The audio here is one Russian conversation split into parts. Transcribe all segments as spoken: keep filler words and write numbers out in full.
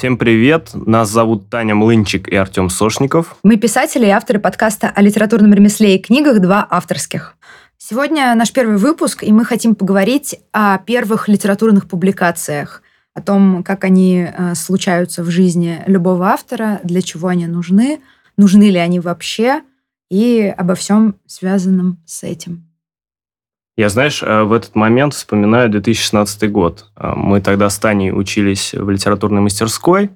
Всем привет! Нас зовут Таня Млынчик и Артем Сошников. Мы писатели и авторы подкаста о литературном ремесле и книгах «Два авторских». Сегодня наш первый выпуск, и мы хотим поговорить о первых литературных публикациях, о том, как они случаются в жизни любого автора, для чего они нужны, нужны ли они вообще, и обо всем связанном с этим. Я, знаешь, в этот момент вспоминаю две тысячи шестнадцатый год. Мы тогда с Таней учились в литературной мастерской,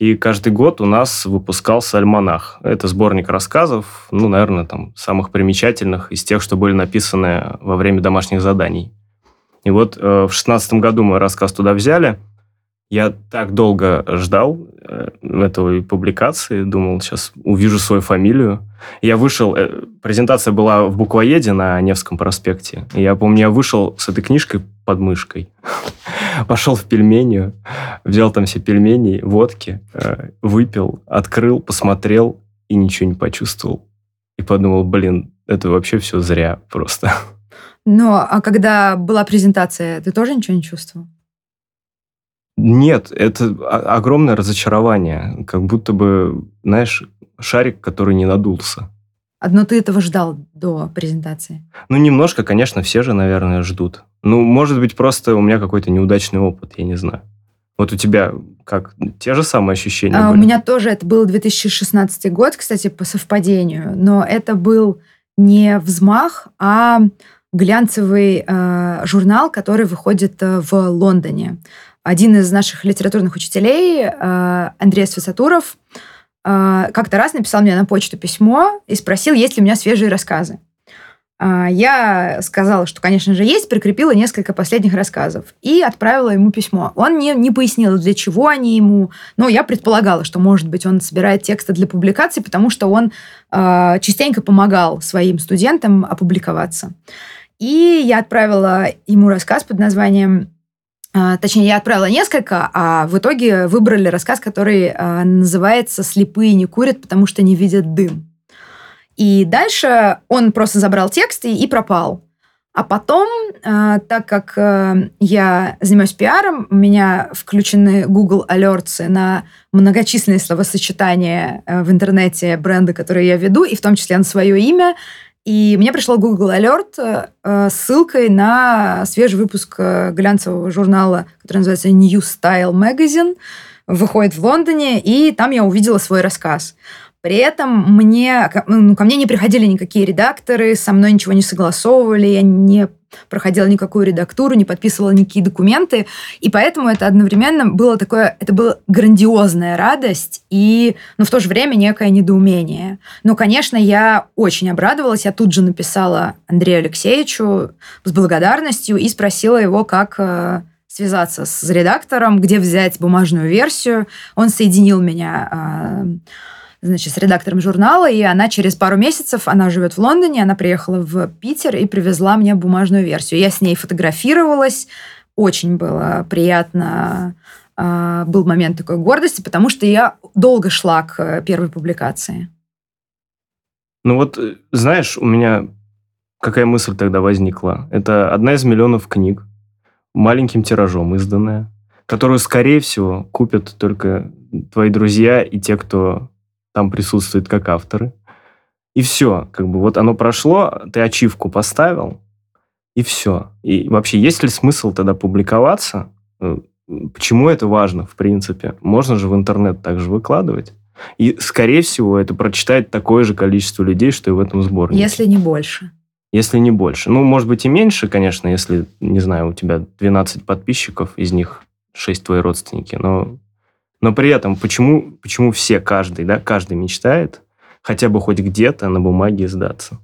и каждый год у нас выпускался «Альманах». Это сборник рассказов, ну, наверное, там, самых примечательных из тех, что были написаны во время домашних заданий. И вот в две тысячи шестнадцатом году мы рассказ туда взяли. Я так долго ждал этой публикации, думал, сейчас увижу свою фамилию. Я вышел, презентация была в Буквоеде на Невском проспекте. Я помню, я вышел с этой книжкой под мышкой, пошел в пельменю, взял там все пельмени, водки, выпил, открыл, посмотрел и ничего не почувствовал. И подумал, блин, это вообще все зря просто. Ну, а когда была презентация, ты тоже ничего не чувствовал? Нет, это огромное разочарование. Как будто бы, знаешь, шарик, который не надулся. Но ты этого ждал до презентации? Ну, немножко, конечно, все же, наверное, ждут. Ну, может быть, просто у меня какой-то неудачный опыт, я не знаю. Вот у тебя как? Те же самые ощущения а, были? У меня тоже это был две тысячи шестнадцатый год, кстати, по совпадению. Но это был не взмах, а глянцевый э, журнал, который выходит в Лондоне. Один из наших литературных учителей, Андрей Аствацатуров, как-то раз написал мне на почту письмо и спросил, есть ли у меня свежие рассказы. Я сказала, что, конечно же, есть, прикрепила несколько последних рассказов и отправила ему письмо. Он не, не пояснил, для чего они ему, но я предполагала, что, может быть, он собирает тексты для публикации, потому что он частенько помогал своим студентам опубликоваться. И я отправила ему рассказ под названием... Точнее, я отправила несколько, а в итоге выбрали рассказ, который называется «Слепые не курят, потому что не видят дым». И дальше он просто забрал текст и, и пропал. А потом, так как я занимаюсь пиаром, у меня включены Google Alerts на многочисленные словосочетания в интернете бренда, которые я веду, и в том числе на свое имя, и мне пришел Google Alert с ссылкой на свежий выпуск глянцевого журнала, который называется New Style Magazine, выходит в Лондоне, и там я увидела свой рассказ. При этом мне, ну, ко мне не приходили никакие редакторы, со мной ничего не согласовывали, я не проходила никакую редактуру, не подписывала никакие документы, и поэтому это одновременно было такое, это была грандиозная радость и, но в то же время некое недоумение. Но, конечно, я очень обрадовалась, я тут же написала Андрею Алексеевичу с благодарностью и спросила его, как связаться с редактором, где взять бумажную версию. Он соединил меня Значит, с редактором журнала, и она через пару месяцев, она живет в Лондоне, она приехала в Питер и привезла мне бумажную версию. Я с ней фотографировалась, очень было приятно, был момент такой гордости, потому что я долго шла к первой публикации. Ну вот, знаешь, у меня какая мысль тогда возникла? Это одна из миллионов книг, маленьким тиражом изданная, которую, скорее всего, купят только твои друзья и те, кто... там присутствуют как авторы. И все. Как бы вот оно прошло, ты ачивку поставил, и все. И вообще, есть ли смысл тогда публиковаться? Почему это важно, в принципе? Можно же в интернет также выкладывать. И, скорее всего, это прочитает такое же количество людей, что и в этом сборнике. Если не больше. Если не больше. Ну, может быть, и меньше, конечно, если, не знаю, у тебя двенадцать подписчиков, из них шесть твои родственники, но... Но при этом, почему, почему все, каждый, да, каждый мечтает хотя бы хоть где-то на бумаге издаться?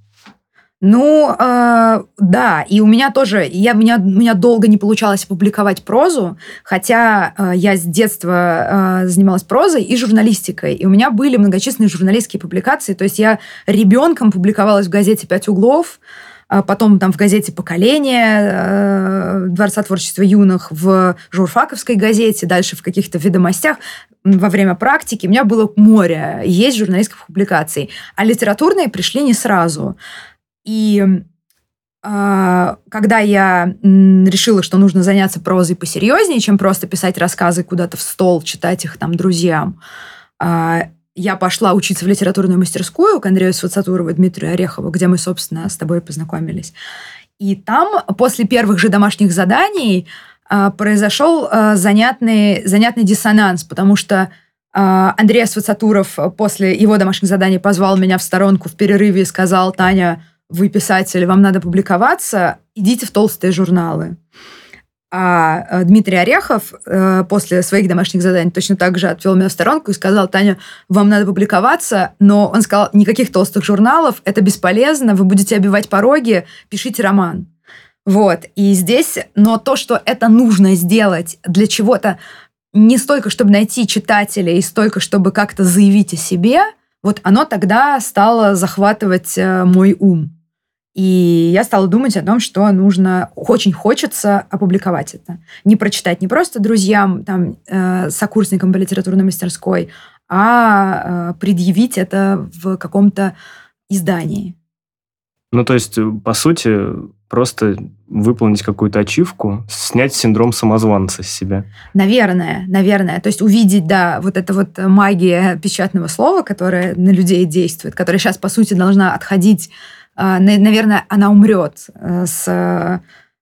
Ну, э, да, и у меня тоже, я, меня, у меня долго не получалось публиковать прозу, хотя э, я с детства э, занималась прозой и журналистикой, и у меня были многочисленные журналистские публикации, то есть я ребенком публиковалась в газете «Пять углов», потом там в газете «Поколение», Дворца творчества юных, в Журфаковской газете, дальше в каких-то «Ведомостях». Во время практики у меня было море, есть журналистских публикаций, а литературные пришли не сразу. И когда я решила, что нужно заняться прозой посерьезнее, чем просто писать рассказы куда-то в стол, читать их там друзьям, я пошла учиться в литературную мастерскую к Андрею Аствацатурову и Дмитрию Орехову, где мы, собственно, с тобой познакомились. И там после первых же домашних заданий произошел занятный, занятный диссонанс, потому что Андрей Аствацатуров после его домашних заданий позвал меня в сторонку в перерыве и сказал: «Таня, вы писатель, вам надо публиковаться, идите в толстые журналы». А Дмитрий Орехов после своих домашних заданий точно так же отвел меня в сторонку и сказал: «Таня, вам надо публиковаться», но он сказал: «Никаких толстых журналов, это бесполезно, вы будете оббивать пороги, пишите роман». Вот, и здесь, но то, что это нужно сделать для чего-то, не столько, чтобы найти читателя, и столько, чтобы как-то заявить о себе, вот оно тогда стало захватывать мой ум. И я стала думать о том, что нужно, очень хочется опубликовать это. Не прочитать не просто друзьям, там, э, сокурсникам по литературной мастерской, а э, предъявить это в каком-то издании. Ну, то есть, по сути, просто выполнить какую-то ачивку, снять синдром самозванца с себя. Наверное, наверное. То есть увидеть, да, вот эта вот магия печатного слова, которая на людей действует, которая сейчас, по сути, должна отходить. Наверное, она умрет с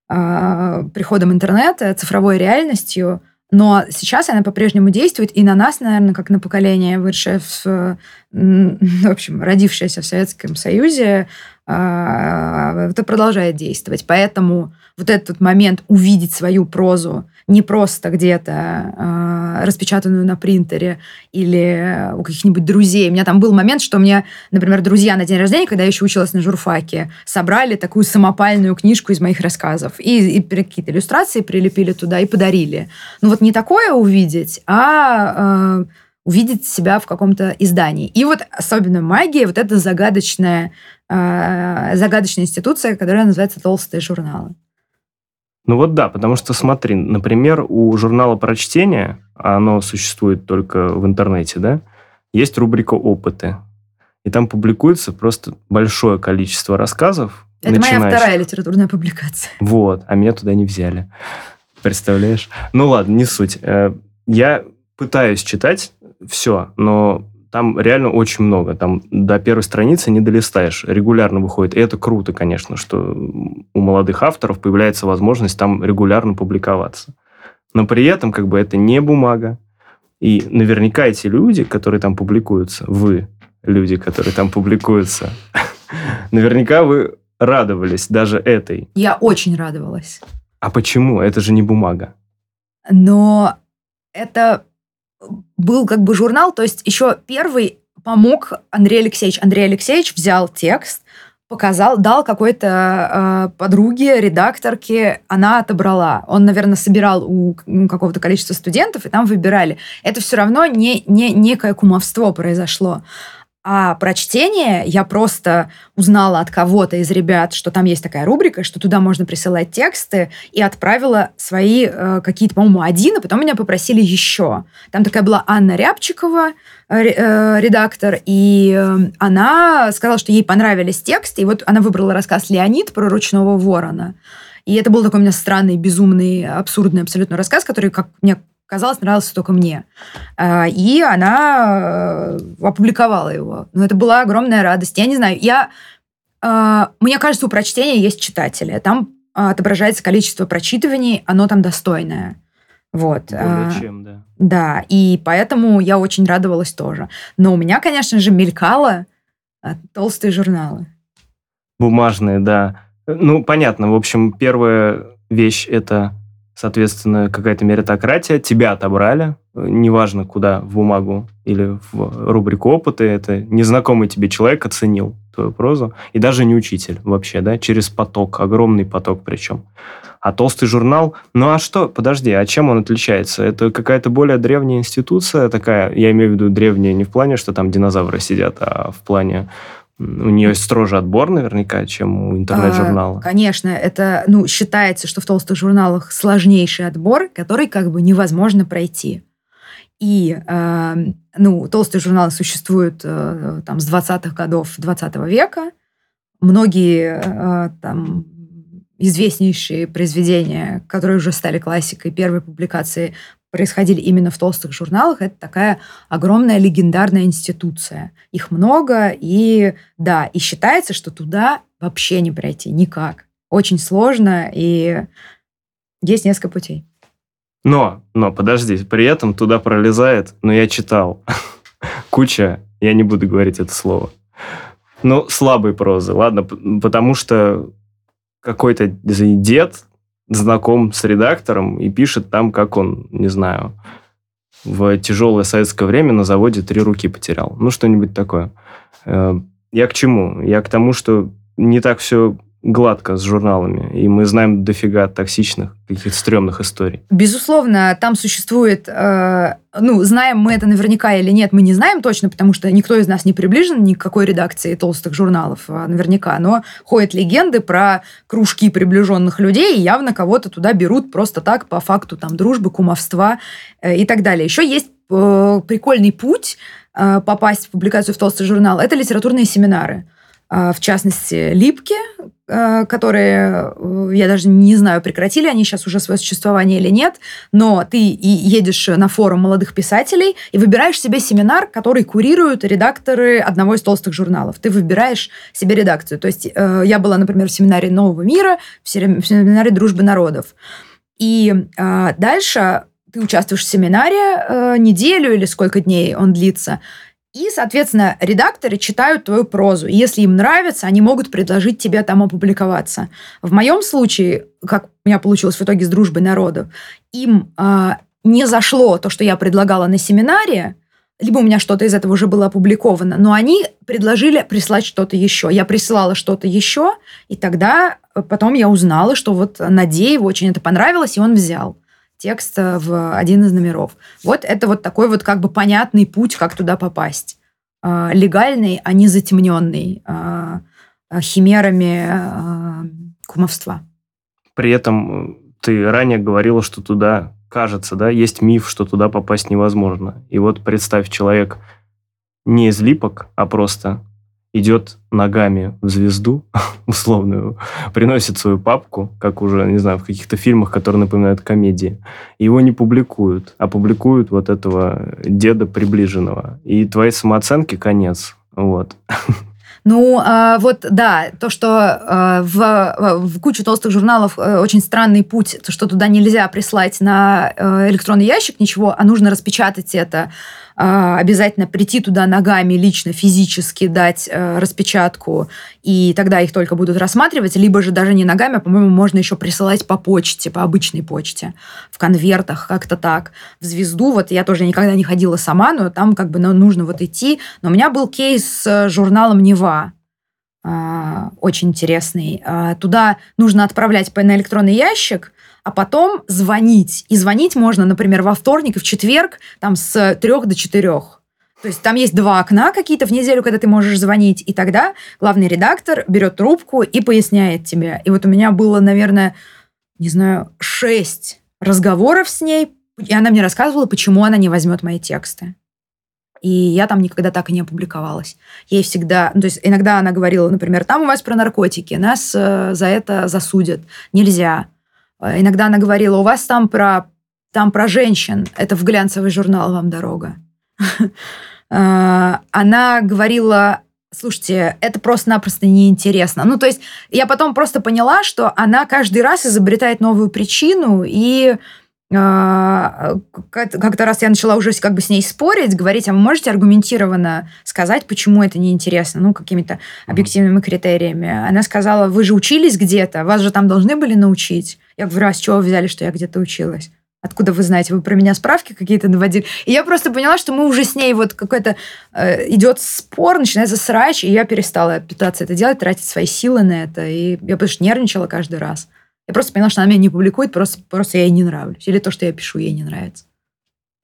приходом интернета, цифровой реальностью, но сейчас она по-прежнему действует, и на нас, наверное, как на поколение, выросшее в, в общем, родившееся в Советском Союзе, это продолжает действовать. Поэтому вот этот момент увидеть свою прозу не просто где-то распечатанную на принтере или у каких-нибудь друзей. У меня там был момент, что мне, например, друзья на день рождения, когда я еще училась на журфаке, собрали такую самопальную книжку из моих рассказов. И, и какие-то иллюстрации прилепили туда и подарили. Ну вот не такое увидеть, а э, увидеть себя в каком-то издании. И вот особенно магия, вот эта загадочная, э, загадочная институция, которая называется «Толстые журналы». Ну вот да, потому что смотри, например, у журнала «Прочтение», оно существует только в интернете, да, есть рубрика «Опыты». И там публикуется просто большое количество рассказов. Это моя вторая литературная публикация. Вот, а меня туда не взяли. Представляешь? Ну ладно, не суть. Я пытаюсь читать все, но там реально очень много. Там до первой страницы не долистаешь. Регулярно выходит. И это круто, конечно, что у молодых авторов появляется возможность там регулярно публиковаться. Но при этом как бы это не бумага. И наверняка эти люди, которые там публикуются, вы, люди, которые там публикуются, наверняка вы радовались даже этой. Я очень радовалась. А почему? Это же не бумага. Но это был как бы журнал, то есть еще первый помог Андрей Алексеевич. Андрей Алексеевич взял текст, показал, дал какой-то э, подруге, редакторке, она отобрала. Он, наверное, собирал у какого-то количества студентов, и там выбирали. Это все равно не, не, некое кумовство произошло. А «Прочтение» я просто узнала от кого-то из ребят, что там есть такая рубрика, что туда можно присылать тексты, и отправила свои э, какие-то, по-моему, один, а потом меня попросили еще. Там такая была Анна Рябчикова, э, редактор, и она сказала, что ей понравились тексты, и вот она выбрала рассказ «Леонид» про ручного ворона. И это был такой у меня странный, безумный, абсурдный абсолютно рассказ, который, как мне казалось, нравился только мне. И она опубликовала его. Но это была огромная радость. Я не знаю, я... Мне кажется, у «Прочтения» есть читатели. Там отображается количество прочитываний, оно там достойное. Вот. Более чем, да. Да, и поэтому я очень радовалась тоже. Но у меня, конечно же, мелькало толстые журналы. Бумажные, да. Ну, понятно. В общем, первая вещь – это... Соответственно, какая-то меритократия, тебя отобрали, неважно куда, в бумагу или в рубрику «Опыты», это незнакомый тебе человек оценил твою прозу, и даже не учитель вообще, да, через поток, огромный поток причем. А толстый журнал, ну а что, подожди, а чем он отличается? Это какая-то более древняя институция такая, я имею в виду древняя не в плане, что там динозавры сидят, а в плане... У нее строже отбор, наверняка, чем у интернет-журнала. Конечно, это, ну, считается, что в толстых журналах сложнейший отбор, который как бы невозможно пройти. И, э, ну, толстые журналы существуют э, там с двадцатых годов двадцатого века. Многие э, там известнейшие произведения, которые уже стали классикой, первой публикации происходили именно в толстых журналах. Это такая огромная легендарная институция. Их много, и да, и считается, что туда вообще не пройти никак. Очень сложно, и есть несколько путей. Но, но, подожди, при этом туда пролезает, но я читал куча, я не буду говорить это слово, ну, слабой прозы, ладно, потому что какой-то дед знаком с редактором и пишет там, как он, не знаю, в тяжелое советское время на заводе три руки потерял. Ну, что-нибудь такое. Я к чему? Я к тому, что не так все гладко с журналами, и мы знаем дофига токсичных, каких-то стрёмных историй. Безусловно, там существует... Э, ну, знаем мы это наверняка или нет, мы не знаем точно, потому что никто из нас не приближен ни к какой редакции толстых журналов наверняка, но ходят легенды про кружки приближенных людей, и явно кого-то туда берут просто так, по факту там дружбы, кумовства э, и так далее. Еще есть э, прикольный путь э, попасть в публикацию в толстый журнал. Это литературные семинары. В частности, Липки, которые, я даже не знаю, прекратили они сейчас уже свое существование или нет, но ты и едешь на форум молодых писателей и выбираешь себе семинар, который курируют редакторы одного из толстых журналов. Ты выбираешь себе редакцию. То есть я была, например, в семинаре «Нового мира», в семинаре «Дружбы народов». И дальше ты участвуешь в семинаре неделю или сколько дней он длится, и, соответственно, редакторы читают твою прозу. И если им нравится, они могут предложить тебе там опубликоваться. В моем случае, как у меня получилось в итоге с «Дружбой народов», им э, не зашло то, что я предлагала на семинаре, либо у меня что-то из этого уже было опубликовано, но они предложили прислать что-то еще. Я присылала что-то еще, и тогда потом я узнала, что вот Надееву очень это понравилось, и он взял текст в один из номеров. Вот это вот такой вот как бы понятный путь, как туда попасть. Легальный, а не затемненный химерами кумовства. При этом ты ранее говорила, что туда, кажется, да, есть миф, что туда попасть невозможно. И вот представь, человек не из Липок, а просто идет ногами в «Звезду» условную, приносит свою папку, как уже, не знаю, в каких-то фильмах, которые напоминают комедии. Его не публикуют, а публикуют вот этого деда приближенного. И твоей самооценки конец. Вот. Ну, э, вот, да, то, что э, в, в кучу толстых журналов э, очень странный путь, то, что туда нельзя прислать на э, электронный ящик ничего, а нужно распечатать это, э, обязательно прийти туда ногами лично, физически дать э, распечатку, и тогда их только будут рассматривать, либо же даже не ногами, а, по-моему, можно еще присылать по почте, по обычной почте, в конвертах, как-то так. В «Звезду» вот я тоже никогда не ходила сама, но там как бы ну, нужно вот идти. Но у меня был кейс с журналом «Нева», очень интересный. Туда нужно отправлять на электронный ящик, а потом звонить. И звонить можно, например, во вторник и в четверг там с трех до четырех. То есть там есть два окна какие-то в неделю, когда ты можешь звонить, и тогда главный редактор берет трубку и поясняет тебе. И вот у меня было, наверное, не знаю, шесть разговоров с ней, и она мне рассказывала, почему она не возьмет мои тексты. И я там никогда так и не опубликовалась. Ей всегда... Ну, то есть иногда она говорила, например, там у вас про наркотики, нас э, за это засудят, нельзя. Э, иногда она говорила, у вас там про, там про женщин, это в глянцевый журнал вам дорога. Она говорила, слушайте, это просто-напросто неинтересно. Ну, то есть я потом просто поняла, что она каждый раз изобретает новую причину, и... Как-то раз я начала уже как бы с ней спорить, говорить, а вы можете аргументированно сказать, почему это неинтересно, ну, какими-то объективными критериями. Она сказала, вы же учились где-то, вас же там должны были научить. Я говорю, а с чего вы взяли, что я где-то училась? Откуда вы знаете, вы про меня справки какие-то наводили? И я просто поняла, что мы уже с ней вот какой-то э, идет спор, начинается срач, и я перестала пытаться это делать, тратить свои силы на это. И я потому что нервничала каждый раз. Я просто поняла, что она меня не публикует, просто, просто я ей не нравлюсь. Или то, что я пишу, ей не нравится.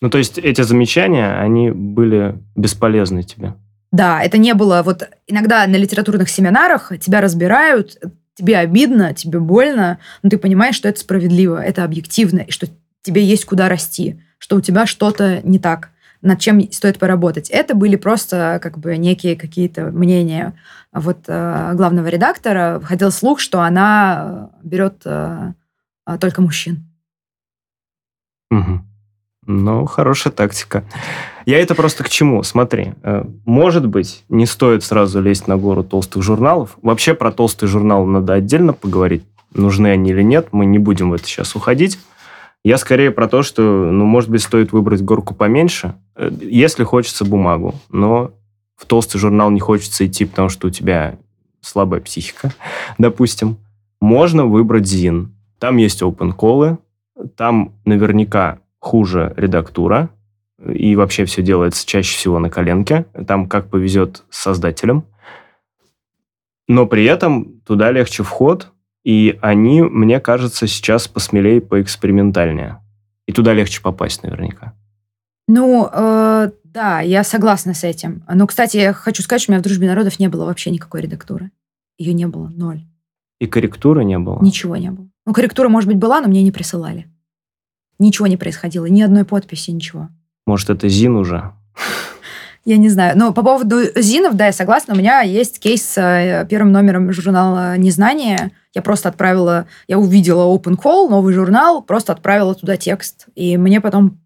Ну, то есть эти замечания, они были бесполезны тебе? Да, это не было... Вот иногда на литературных семинарах тебя разбирают, тебе обидно, тебе больно, но ты понимаешь, что это справедливо, это объективно, и что тебе есть куда расти, что у тебя что-то не так. над чем стоит поработать. Это были просто как бы некие какие-то мнения вот, главного редактора. Ходил слух, что она берет только мужчин. Угу. Ну, хорошая тактика. Я это просто к чему? Смотри, может быть, не стоит сразу лезть на гору толстых журналов. Вообще про толстые журналы надо отдельно поговорить, нужны они или нет. Мы не будем в это сейчас уходить. Я скорее про то, что, ну, может быть, стоит выбрать горку поменьше, если хочется бумагу. Но в толстый журнал не хочется идти, потому что у тебя слабая психика, допустим. Можно выбрать Зин. Там есть опен-колы, там наверняка хуже редактура, и вообще все делается чаще всего на коленке. Там как повезет с создателем. Но при этом туда легче вход, и они, мне кажется, сейчас посмелее, поэкспериментальнее. И туда легче попасть наверняка. Ну, э, да, я согласна с этим. Но, кстати, я хочу сказать, что у меня в «Дружбе народов» не было вообще никакой редактуры. Ее не было, ноль. И корректуры не было? Ничего не было. Ну, корректура, может быть, была, но мне не присылали. Ничего не происходило, ни одной подписи, ничего. Может, это Зин уже? Я не знаю. Но по поводу Зинов, да, я согласна. У меня есть кейс с первым номером журнала «Незнание». Я просто отправила, я увидела Open Call, новый журнал, просто отправила туда текст. И мне потом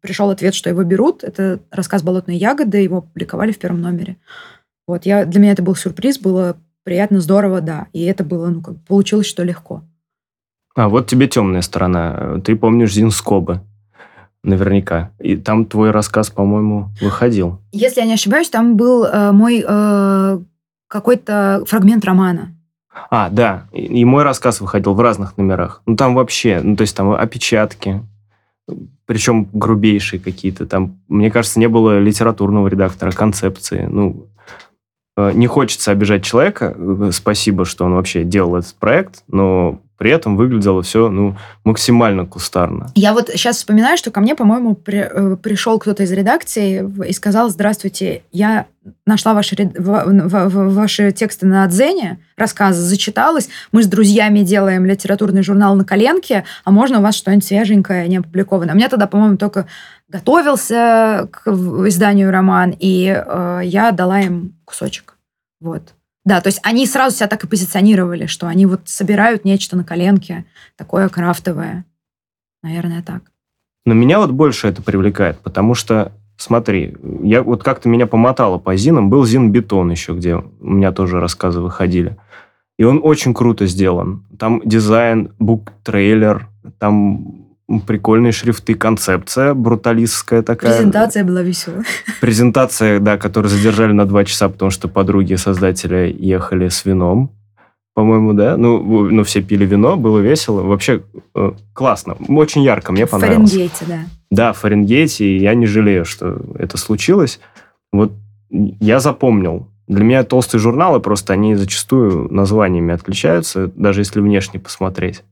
пришел ответ, что его берут. Это рассказ «Болотные ягоды», его публиковали в первом номере. Вот, я, для меня это был сюрприз, было приятно, здорово, да. И это было, ну, как получилось, что легко. А вот тебе темная сторона. Ты помнишь «Зинскобы» наверняка. И там твой рассказ, по-моему, выходил. Если я не ошибаюсь, там был э, мой э, какой-то фрагмент романа. А, да. И, и мой рассказ выходил в разных номерах. Ну, там вообще, ну, то есть там опечатки, причем грубейшие какие-то. Там, мне кажется, не было литературного редактора, концепции. Ну, э, не хочется обижать человека. Спасибо, что он вообще делал этот проект, но... При этом выглядело все, ну, максимально кустарно. Я вот сейчас вспоминаю, что ко мне, по-моему, при, пришел кто-то из редакции и сказал: «Здравствуйте, я нашла ваши, ваши тексты на Дзене, рассказы, зачиталась. Мы с друзьями делаем литературный журнал на коленке, а можно у вас что-нибудь свеженькое, не опубликованное?» У меня тогда, по-моему, только готовился к изданию роман, и э, я дала им кусочек. Вот. Да, то есть они сразу себя так и позиционировали, что они вот собирают нечто на коленке, такое крафтовое. Наверное, так. Но меня вот больше это привлекает, потому что, смотри, я вот как-то меня помотало по зинам. Был зин «Бетон» еще, где у меня тоже рассказы выходили. И он очень круто сделан. Там дизайн, буктрейлер, там... прикольные шрифты, концепция бруталистская такая. Презентация была веселая. Презентация, да, которую задержали на два часа, потому что подруги создателя ехали с вином, по-моему, да? Ну, ну все пили вино, было весело. Вообще э, классно, очень ярко, мне понравилось. В Фаренгейте, да. Да, в Фаренгейте, и я не жалею, что это случилось. Вот я запомнил. Для меня толстые журналы, просто они зачастую названиями отличаются, даже если внешне посмотреть.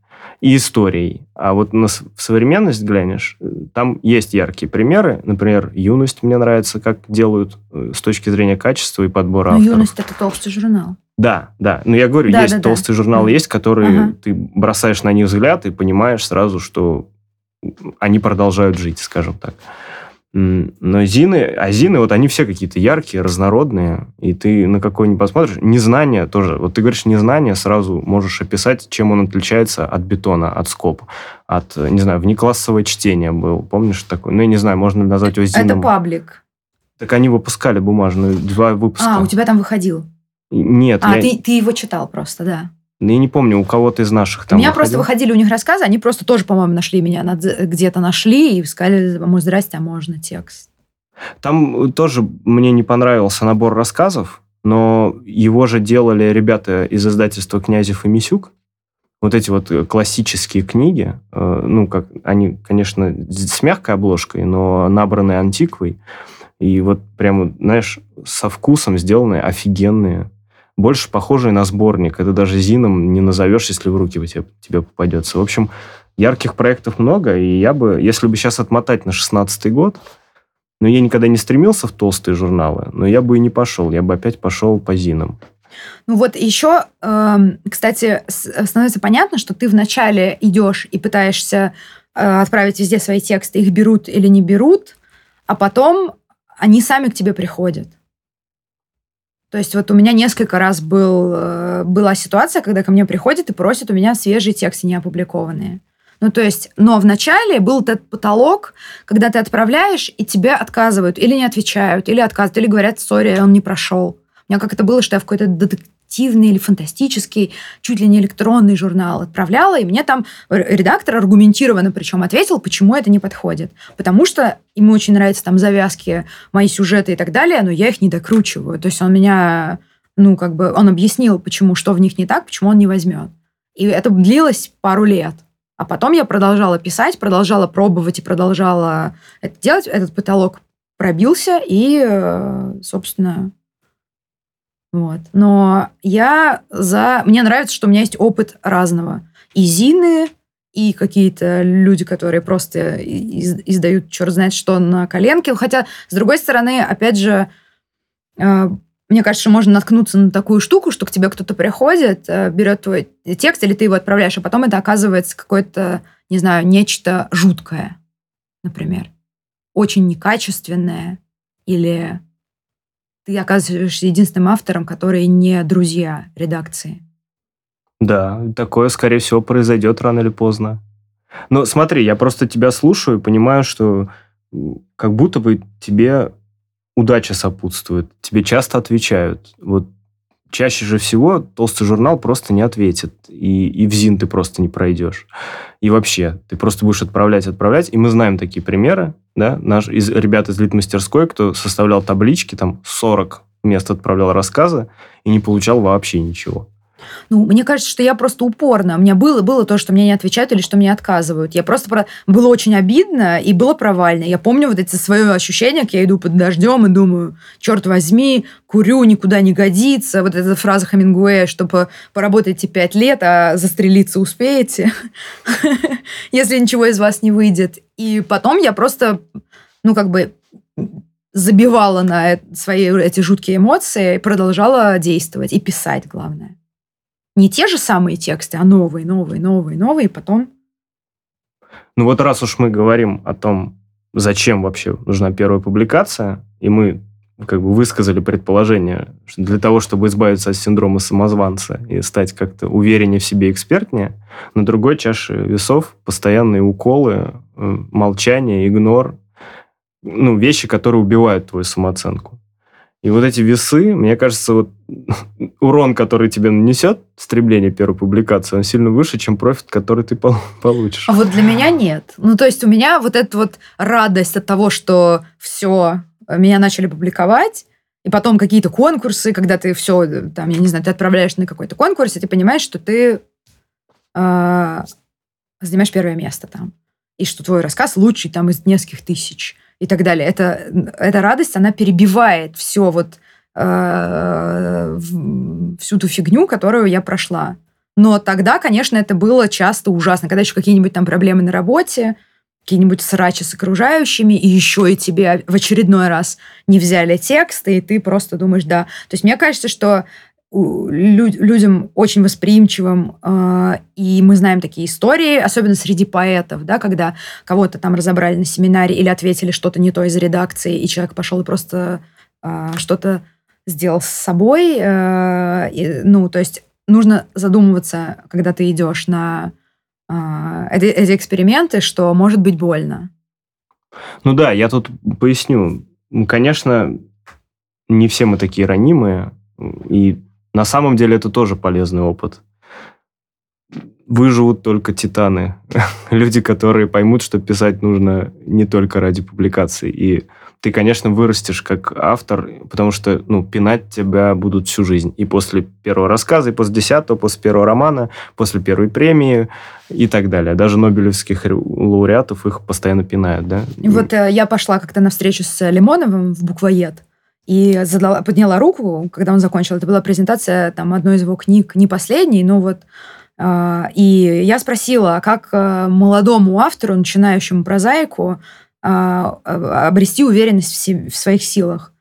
И историей. А вот на современность глянешь, там есть яркие примеры. Например, «Юность» мне нравится, как делают с точки зрения качества и подбора Но авторов. Но «Юность» — это толстый журнал. Да, да. Но я говорю, да, есть да, толстые да. журналы, да. есть, которые ага. ты бросаешь на них взгляд и понимаешь сразу, что они продолжают жить, скажем так. Но зины, а зины, вот они все какие-то яркие, разнородные, и ты на какой не посмотришь. «Незнание» тоже. Вот ты говоришь «Незнание», сразу можешь описать, чем он отличается от «Бетона», от «Скоб», от, не знаю, внеклассовое чтение был. Помнишь такое? Ну, я не знаю, можно ли назвать его зином. Это паблик. Так они выпускали бумажную, два выпуска. А, у тебя там выходил? Нет. А, я... ты, ты его читал просто, да. Я не помню, у кого-то из наших там У меня выходил. Просто выходили у них рассказы, они просто тоже, по-моему, нашли меня, где-то нашли и сказали: «Мой, здрасте, а можно текст?» Там тоже мне не понравился набор рассказов, но его же делали ребята из издательства «Князев и Месюк». Вот эти вот классические книги, ну, как они, конечно, с мягкой обложкой, но набранные антиквой. И вот прямо, знаешь, со вкусом сделанные, офигенные. Больше похожие на сборник. Это даже зином не назовешь, если в руки тебе, тебе попадется. В общем, ярких проектов много, и я бы, если бы сейчас отмотать на шестнадцатый год, ну, я никогда не стремился в толстые журналы, но я бы и не пошел, я бы опять пошел по зинам. Ну вот еще, кстати, становится понятно, что ты вначале идешь и пытаешься отправить везде свои тексты, их берут или не берут, а потом они сами к тебе приходят. То есть вот у меня несколько раз был, была ситуация, когда ко мне приходят и просят у меня свежие тексты, не опубликованные. Ну, то есть, но вначале был этот потолок, когда ты отправляешь, и тебя отказывают, или не отвечают, или отказывают, или говорят, сори, он не прошел. У меня как-то было, что я в какой-то детективный или фантастический, чуть ли не электронный журнал отправляла, и мне там редактор аргументированно причем ответил, почему это не подходит. Потому что ему очень нравятся там завязки, мои сюжеты и так далее, но я их не докручиваю. То есть он меня, ну, как бы, он объяснил, почему, что в них не так, почему он не возьмет. И это длилось пару лет. А потом я продолжала писать, продолжала пробовать и продолжала это делать. Этот потолок пробился и, собственно, вот. Но я за... Мне нравится, что у меня есть опыт разного. И зины, и какие-то люди, которые просто издают черт знает что на коленке. Хотя, с другой стороны, опять же, мне кажется, можно наткнуться на такую штуку, что к тебе кто-то приходит, берет твой текст, или ты его отправляешь, а потом это оказывается какое-то, не знаю, нечто жуткое, например. Очень некачественное. Или ты оказываешься единственным автором, который не друзья редакции. Да, такое, скорее всего, произойдет рано или поздно. Но смотри, я просто тебя слушаю и понимаю, что как будто бы тебе... удача сопутствует, тебе часто отвечают. Вот чаще же всего толстый журнал просто не ответит, и, и в ЗИН ты просто не пройдешь. И вообще, ты просто будешь отправлять, отправлять, и мы знаем такие примеры, да, наш, из, ребят из Литмастерской, кто составлял таблички, там сорок мест отправлял рассказы и не получал вообще ничего. Ну, мне кажется, что я просто упорна. У меня было, было то, что мне не отвечают или что мне отказывают. Я просто... Было очень обидно и было провально. Я помню вот эти свои ощущения, как я иду под дождем и думаю, черт возьми, курю, никуда не годится. Вот эта фраза Хемингуэя, что поработайте пять лет, а застрелиться успеете, если ничего из вас не выйдет. И потом я просто, ну, как бы забивала на свои эти жуткие эмоции и продолжала действовать и писать, главное. Не те же самые тексты, а новые, новые, новые, новые, и потом... Ну вот раз уж мы говорим о том, зачем вообще нужна первая публикация, и мы как бы высказали предположение, что для того, чтобы избавиться от синдрома самозванца и стать как-то увереннее в себе, экспертнее, на другой чаше весов постоянные уколы, молчание, игнор, ну, вещи, которые убивают твою самооценку. И вот эти весы, мне кажется, вот урон, который тебе нанесет, стремление первой публикации, он сильно выше, чем профит, который ты получишь. А вот для меня нет. Ну, то есть у меня вот эта вот радость от того, что все, меня начали публиковать, и потом какие-то конкурсы, когда ты все, там, я не знаю, ты отправляешь на какой-то конкурс, и ты понимаешь, что ты э, занимаешь первое место там, и что твой рассказ лучший там из нескольких тысяч. И так далее. Это, эта радость, она перебивает все вот, э, всю ту фигню, которую я прошла. Но тогда, конечно, это было часто ужасно. Когда еще какие-нибудь там проблемы на работе, какие-нибудь срачи с окружающими, и еще и тебе в очередной раз не взяли тексты, и ты просто думаешь, да. То есть мне кажется, что люд, людям очень восприимчивым, э, и мы знаем такие истории, особенно среди поэтов, да, когда кого-то там разобрали на семинаре или ответили что-то не то из редакции, и человек пошел и просто э, что-то сделал с собой. Э, и, ну, то есть нужно задумываться, когда ты идешь на э, эти, эти эксперименты, что может быть больно. Ну да, я тут поясню. Конечно, не все мы такие ранимые, и на самом деле это тоже полезный опыт. Выживут только титаны. Люди, которые поймут, что писать нужно не только ради публикации. И ты, конечно, вырастешь как автор, потому что ну, пинать тебя будут всю жизнь. И после первого рассказа, и после десятого, после первого романа, после первой премии и так далее. Даже нобелевских лауреатов их постоянно пинают. Да? Вот я пошла как-то на встречу с Лимоновым в «Буквоед». И задала, подняла руку, когда он закончил. Это была презентация там, одной из его книг, не последней, но вот... Э, и я спросила, как молодому автору, начинающему прозаику, э, обрести уверенность в, себе, в своих силах.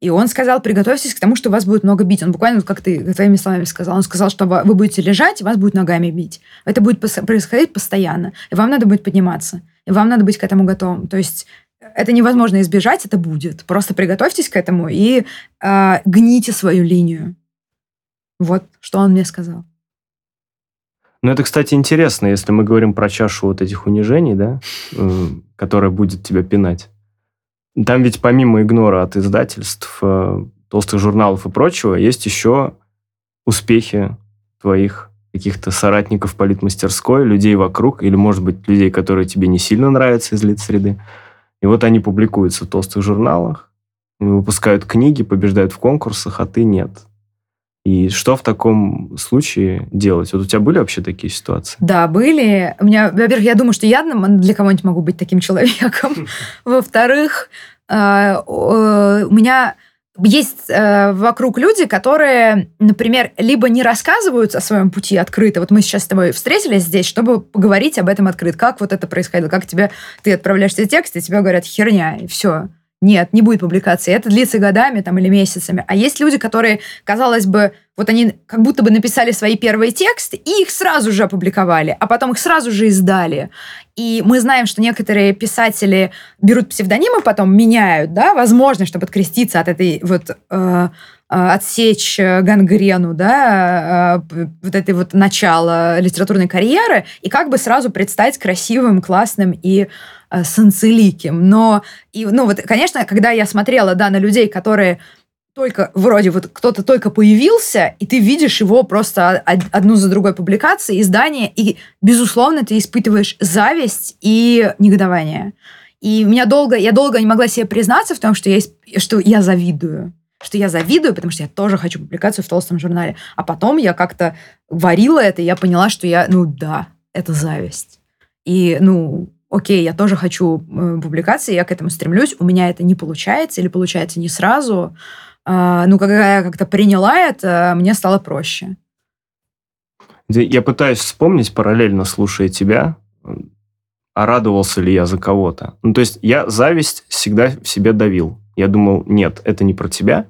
И он сказал, приготовьтесь к тому, что вас будет много бить. Он буквально, как ты твоими словами сказал, он сказал, что вы будете лежать, и вас будут ногами бить. Это будет происходить постоянно. И вам надо будет подниматься. И вам надо быть к этому готовым. То есть Это невозможно избежать, это будет. Просто приготовьтесь к этому и э, гните свою линию. Вот что он мне сказал. Ну, это, кстати, интересно, если мы говорим про чашу вот этих унижений, да, э, которая будет тебя пинать. Там ведь помимо игнора от издательств, э, толстых журналов и прочего, есть еще успехи твоих каких-то соратников политмастерской, людей вокруг, или, может быть, людей, которые тебе не сильно нравятся из литсреды. И вот они публикуются в толстых журналах, выпускают книги, побеждают в конкурсах, а ты нет. И что в таком случае делать? Вот у тебя были вообще такие ситуации? Да, были. У меня, во-первых, я думаю, что я для кого-нибудь могу быть таким человеком. Во-вторых, у меня есть вокруг люди, которые, например, либо не рассказывают о своем пути открыто. Вот мы сейчас с тобой встретились здесь, чтобы поговорить об этом открыто. Как вот это происходило? Как тебе ты отправляешь тебе текст, и тебе говорят «херня», и все. Нет, не будет публикации. Это длится годами там, или месяцами. А есть люди, которые, казалось бы, вот они как будто бы написали свои первые тексты, и их сразу же опубликовали, а потом их сразу же издали. И мы знаем, что некоторые писатели берут псевдонимы, потом меняют, да, возможно, чтобы откреститься от этой вот... Э- отсечь гангрену, да, вот это вот начало литературной карьеры, и как бы сразу предстать красивым, классным и санцеликим. Но, и, ну вот, конечно, когда я смотрела, да, на людей, которые только, вроде вот кто-то только появился, и ты видишь его просто одну за другой публикации, издание, и, безусловно, ты испытываешь зависть и негодование. И меня долго, я долго не могла себе признаться в том, что я, что я завидую. что я завидую, потому что я тоже хочу публикацию в толстом журнале. А потом я как-то варила это, и я поняла, что я, ну да, это зависть. И, ну, окей, я тоже хочу публикации, я к этому стремлюсь, у меня это не получается или получается не сразу. Ну, когда я как-то приняла это, мне стало проще. Я пытаюсь вспомнить, параллельно слушая тебя, а радовался ли я за кого-то. Ну, то есть я зависть всегда в себе давил. Я думал, нет, это не про тебя,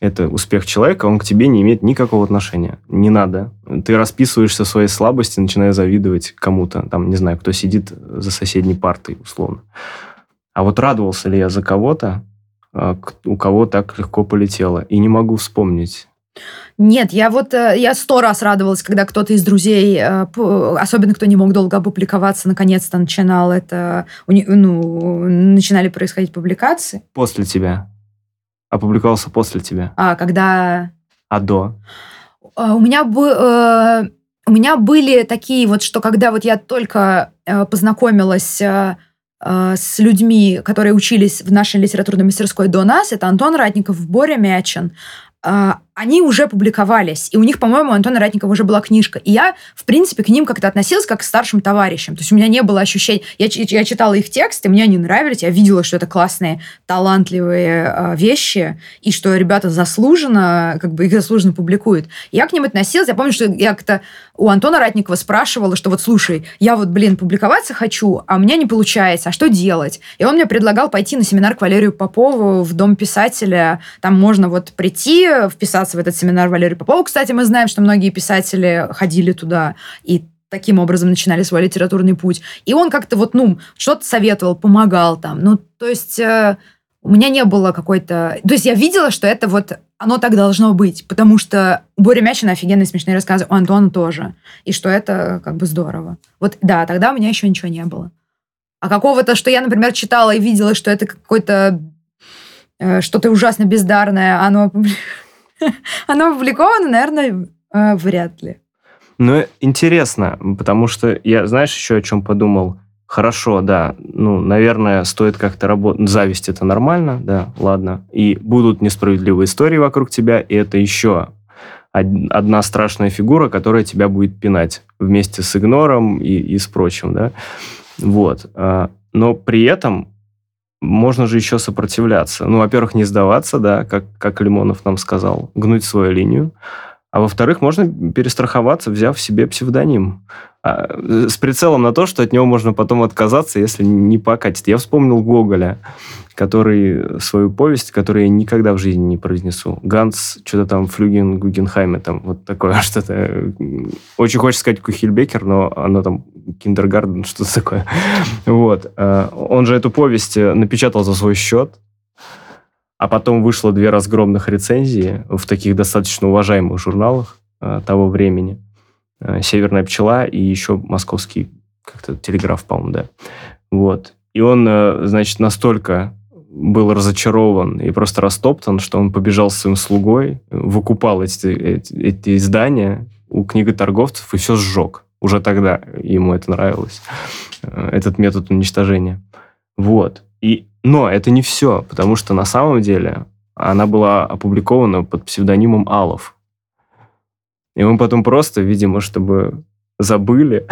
это успех человека, он к тебе не имеет никакого отношения. Не надо. Ты расписываешься в своей слабости, начиная завидовать кому-то, там, не знаю, кто сидит за соседней партой, условно. А вот радовался ли я за кого-то, у кого так легко полетело, и не могу вспомнить. Нет, я вот я сто раз радовалась, когда кто-то из друзей, особенно кто не мог долго опубликоваться, наконец-то начинал это, ну, начинали происходить публикации. После тебя. Опубликовался после тебя. А, когда... А до? У меня, бы, у меня были такие вот, что когда вот я только познакомилась... с людьми, которые учились в нашей литературной мастерской до нас, это Антон Ратников, Боря Мячин, они уже публиковались. И у них, по-моему, у Антона Ратникова уже была книжка. И я, в принципе, к ним как-то относилась как к старшим товарищам. То есть у меня не было ощущения... Я, я читала их тексты, мне они нравились, я видела, что это классные, талантливые вещи, и что ребята заслуженно, как бы их заслуженно публикуют. Я к ним относилась. Я помню, что я как-то у Антона Ратникова спрашивала, что вот, слушай, я вот, блин, публиковаться хочу, а у меня не получается, а что делать? И он мне предлагал пойти на семинар к Валерию Попову в Дом писателя. Там можно вот прийти, вписаться в этот семинар Валерия Попова. Кстати, мы знаем, что многие писатели ходили туда и таким образом начинали свой литературный путь. И он как-то вот, ну, что-то советовал, помогал там. Ну, то есть э, у меня не было какой-то... То есть я видела, что это вот оно так должно быть, потому что у Бори Мячина офигенные смешные рассказы, у Антона тоже. И что это как бы здорово. Вот, да, тогда у меня еще ничего не было. А какого-то, что я, например, читала и видела, что это какой-то... Э, что-то ужасно бездарное, оно... Оно опубликовано, наверное, вряд ли. Ну, интересно, потому что я, знаешь, еще о чем подумал? Хорошо, да, ну, наверное, стоит как-то работать. Зависть – это нормально, да, ладно. И будут несправедливые истории вокруг тебя, и это еще одна страшная фигура, которая тебя будет пинать вместе с игнором и, и с прочим, да. Вот. Но при этом... Можно же еще сопротивляться. Ну, во-первых, не сдаваться, да, как, как Лимонов нам сказал, гнуть свою линию. А во-вторых, можно перестраховаться, взяв себе псевдоним. А, с прицелом на то, что от него можно потом отказаться, если не покатит. Я вспомнил Гоголя, который свою повесть, которую я никогда в жизни не произнесу. Ганс, что-то там, Флюген, Гугенхайме, там вот такое что-то. Очень хочется сказать Кухельбекер, но оно там Киндергарден, что-то такое. Вот. Он же эту повесть напечатал за свой счет, а потом вышло две разгромных рецензии в таких достаточно уважаемых журналах того времени. «Северная пчела» и еще московский как-то «Телеграф», по-моему, да. Вот. И он, значит, настолько был разочарован и просто растоптан, что он побежал с своим слугой, выкупал эти, эти, эти издания у книготорговцев и все сжег. Уже тогда ему это нравилось, этот метод уничтожения. Вот. И, но это не все, потому что на самом деле она была опубликована под псевдонимом Алов. И мы потом просто, видимо, чтобы забыли,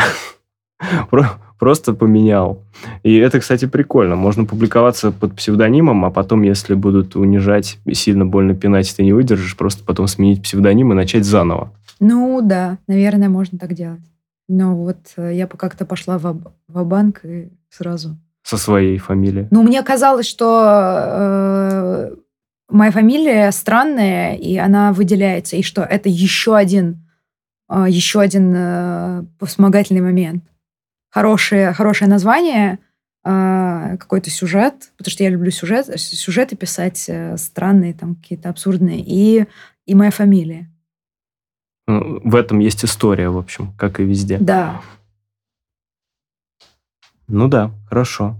просто поменял. И это, кстати, прикольно. Можно публиковаться под псевдонимом, а потом, если будут унижать, сильно больно пинать, ты не выдержишь, просто потом сменить псевдоним и начать заново. Ну да, наверное, можно так делать. Но вот я как-то пошла ва-банк и сразу. Со своей фамилией? Ну, мне казалось, что э, моя фамилия странная, и она выделяется, и что это еще один, э, еще один э, вспомогательный момент. Хорошее, хорошее название, э, какой-то сюжет, потому что я люблю сюжет, сюжеты писать э, странные, там какие-то абсурдные, и, и моя фамилия. В этом есть история, в общем, как и везде. Да. Ну да, хорошо.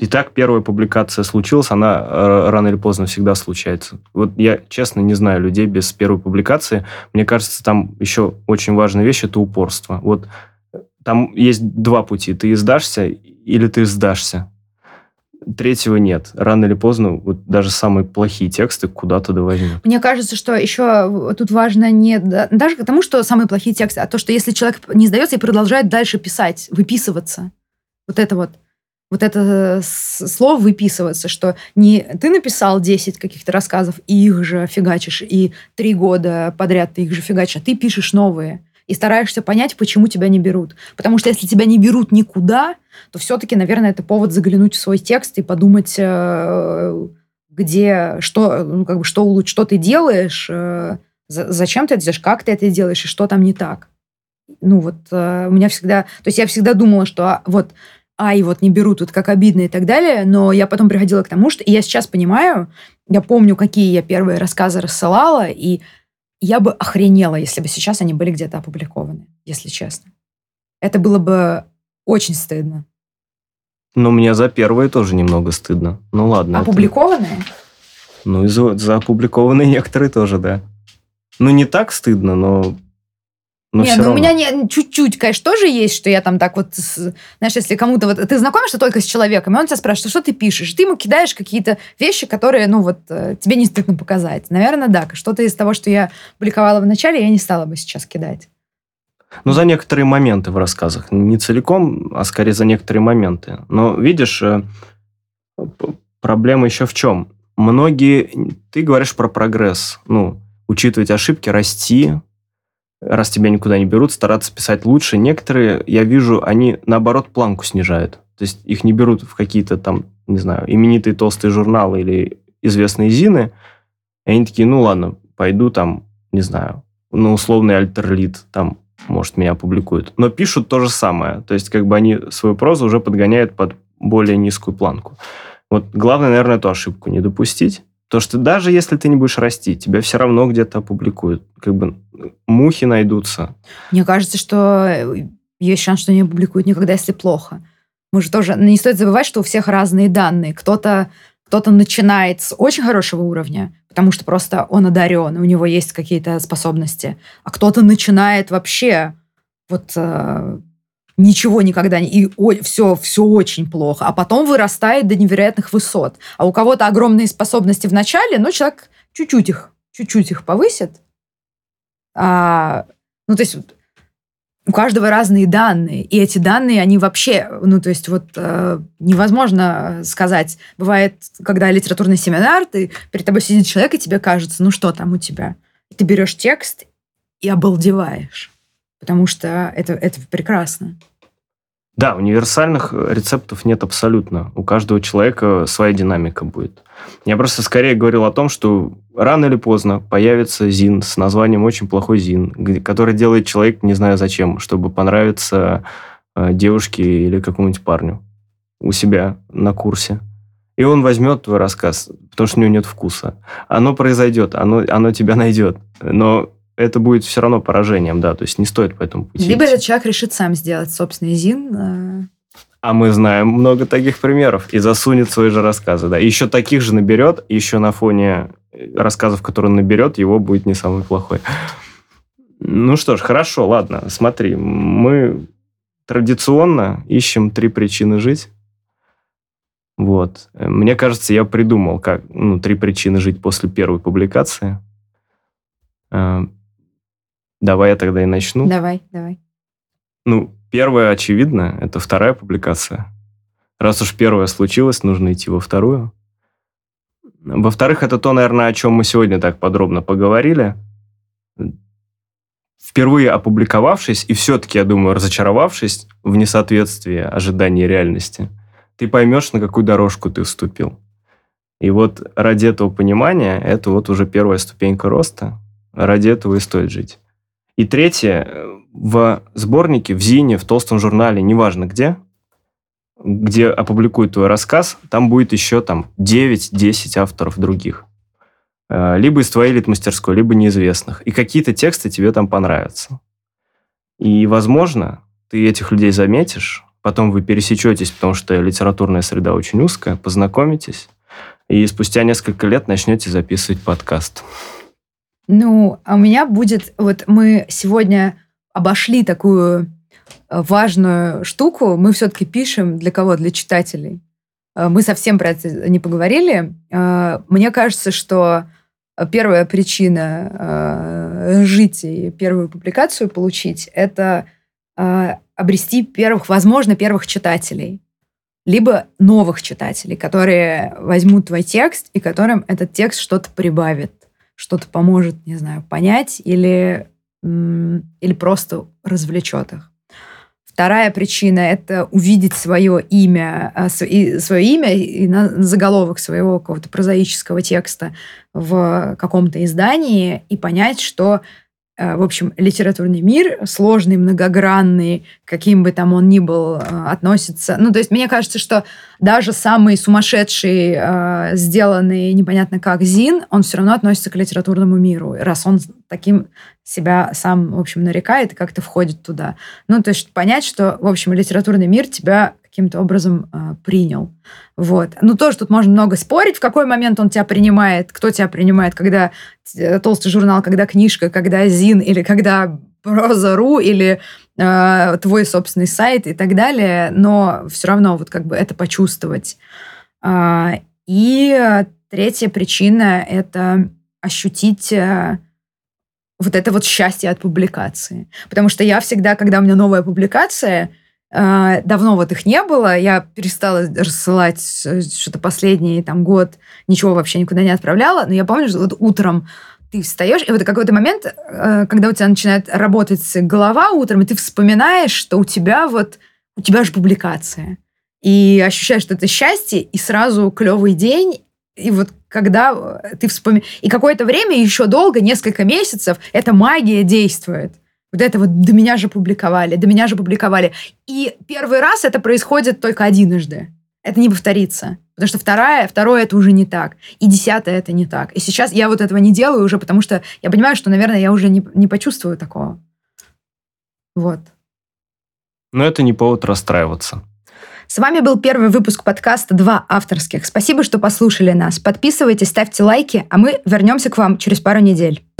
Итак, первая публикация случилась, она рано или поздно всегда случается. Вот я, честно, не знаю людей без первой публикации. Мне кажется, там еще очень важная вещь – это упорство. Вот там есть два пути. Ты издашься или ты сдашься. Третьего нет. Рано или поздно вот даже самые плохие тексты куда-то довозят. Мне кажется, что еще тут важно не даже к тому, что самые плохие тексты, а то, что если человек не сдается и продолжает дальше писать, выписываться. Вот это вот. Вот это слово «выписываться», что не ты написал десять каких-то рассказов, и их же фигачишь, и три года подряд ты их же фигачишь, а ты пишешь новые. И стараешься понять, почему тебя не берут. Потому что если тебя не берут никуда, то все-таки, наверное, это повод заглянуть в свой текст и подумать, где, что, ну, как бы, что улучшить, что ты делаешь, зачем ты это делаешь, как ты это делаешь, и что там не так. Ну, вот у меня всегда... То есть я всегда думала, что а, вот, ай, вот не берут, вот как обидно и так далее, но я потом приходила к тому, что... И я сейчас понимаю, я помню, какие я первые рассказы рассылала, и... Я бы охренела, если бы сейчас они были где-то опубликованы, если честно. Это было бы очень стыдно. Ну, мне за первые тоже немного стыдно. Ну, ладно. Опубликованные? Это... Ну, и за, за опубликованные некоторые тоже, да. Ну, не так стыдно, но... но Нет, ну равно. У меня не, чуть-чуть, конечно, тоже есть, что я там так вот... Знаешь, если кому-то... вот ты знакомишься только с человеком, и он тебя спрашивает, что ты пишешь? Ты ему кидаешь какие-то вещи, которые, ну вот, тебе не стыдно показать. Наверное, да. Что-то из того, что я публиковала в начале, я не стала бы сейчас кидать. Ну, за некоторые моменты в рассказах. Не целиком, а скорее за некоторые моменты. Но, видишь, проблема еще в чем? Многие... Ты говоришь про прогресс. Ну, учитывать ошибки, расти... раз тебя никуда не берут, стараться писать лучше. Некоторые, я вижу, они, наоборот, планку снижают. То есть их не берут в какие-то там, не знаю, именитые толстые журналы или известные зины. И они такие, ну ладно, пойду там, не знаю, на условный альтерлит, там, может, меня опубликуют. Но пишут то же самое. То есть как бы они свою прозу уже подгоняют под более низкую планку. Вот главное, наверное, эту ошибку не допустить. То, что даже если ты не будешь расти, тебя все равно где-то опубликуют. Как бы мухи найдутся. Мне кажется, что есть шанс, что не опубликуют никогда, если плохо. Мы же тоже... Не стоит забывать, что у всех разные данные. Кто-то, кто-то начинает с очень хорошего уровня, потому что просто он одарен, у него есть какие-то способности. А кто-то начинает вообще вот... ничего никогда, и все, все очень плохо, а потом вырастает до невероятных высот. А у кого-то огромные способности в начале, но человек чуть-чуть их, чуть-чуть их повысит. А, ну, то есть у каждого разные данные, и эти данные, они вообще, ну, то есть вот э, невозможно сказать. Бывает, когда литературный семинар, ты, перед тобой сидит человек, и тебе кажется, ну, что там у тебя? И ты берешь текст и обалдеваешь. Потому что это, это прекрасно. Да, универсальных рецептов нет абсолютно. У каждого человека своя динамика будет. Я просто скорее говорил о том, что рано или поздно появится ЗИН с названием «Очень плохой ЗИН», который делает человек не знаю зачем, чтобы понравиться девушке или какому-нибудь парню у себя на курсе. И он возьмет твой рассказ, потому что у него нет вкуса. Оно произойдет, оно, оно тебя найдет. Но это будет все равно поражением, да, то есть не стоит по этому пути. Либо идти. Этот человек решит сам сделать собственный ЗИН. А мы знаем много таких примеров. И засунет свои же рассказы, да. И еще таких же наберет, еще на фоне рассказов, которые он наберет, его будет не самый плохой. Ну что ж, хорошо, ладно, смотри. Мы традиционно ищем три причины жить. Вот. Мне кажется, я придумал, как ну, три причины жить после первой публикации. Давай я тогда и начну. Давай, давай. Ну, первое, очевидно, это вторая публикация. Раз уж первая случилась, нужно идти во вторую. Во-вторых, это то, наверное, о чем мы сегодня так подробно поговорили. Впервые опубликовавшись, и все-таки, я думаю, разочаровавшись в несоответствии ожиданий реальности, ты поймешь, на какую дорожку ты вступил. И вот ради этого понимания, это вот уже первая ступенька роста, ради этого и стоит жить. И третье, в сборнике, в ЗИНе, в толстом журнале, неважно где, где опубликуют твой рассказ, там будет еще там, девять-десять авторов других. Либо из твоей литмастерской, либо неизвестных. И какие-то тексты тебе там понравятся. И, возможно, ты этих людей заметишь, потом вы пересечетесь, потому что литературная среда очень узкая, познакомитесь, и спустя несколько лет начнете записывать подкаст. Ну, а у меня будет... Вот мы сегодня обошли такую важную штуку. Мы все-таки пишем для кого? Для читателей. Мы совсем про это не поговорили. Мне кажется, что первая причина жить и первую публикацию получить – это обрести первых, возможно, первых читателей. Либо новых читателей, которые возьмут твой текст и которым этот текст что-то прибавит, что-то поможет, не знаю, понять или, или просто развлечет их. Вторая причина – это увидеть свое имя, свое имя и на заголовок своего какого-то прозаического текста в каком-то издании и понять, что, в общем, литературный мир сложный, многогранный, каким бы там он ни был, относится. Ну, то есть, мне кажется, что даже самый сумасшедший, сделанный непонятно как ЗИН, он все равно относится к литературному миру, раз он таким себя сам, в общем, нарекает и как-то входит туда. Ну, то есть, понять, что, в общем, литературный мир тебя каким-то образом э, принял. Вот. Ну, тоже тут можно много спорить, в какой момент он тебя принимает, кто тебя принимает, когда толстый журнал, когда книжка, когда ЗИН, или когда проза точка ру, или э, твой собственный сайт и так далее. Но все равно вот как бы это почувствовать. А, и третья причина – это ощутить... вот это вот счастье от публикации. Потому что я всегда, когда у меня новая публикация, э, давно вот их не было, я перестала рассылать что-то последний там, год, ничего вообще никуда не отправляла, но я помню, что вот утром ты встаешь, и вот какой-то момент, э, когда у тебя начинает работать голова утром, и ты вспоминаешь, что у тебя вот, у тебя же публикация. И ощущаешь, что это счастье, и сразу клевый день, и вот когда ты вспоминаешь... И какое-то время, еще долго, несколько месяцев, эта магия действует. Вот это вот «до меня же публиковали», «до меня же публиковали». И первый раз это происходит только одинжды. Это не повторится. Потому что вторая, второе – это уже не так. И десятое – это не так. И сейчас я вот этого не делаю уже, потому что я понимаю, что, наверное, я уже не, не почувствую такого. Вот. Но это не повод расстраиваться. С вами был первый выпуск подкаста «Два авторских». Спасибо, что послушали нас. Подписывайтесь, ставьте лайки, а мы вернемся к вам через пару недель.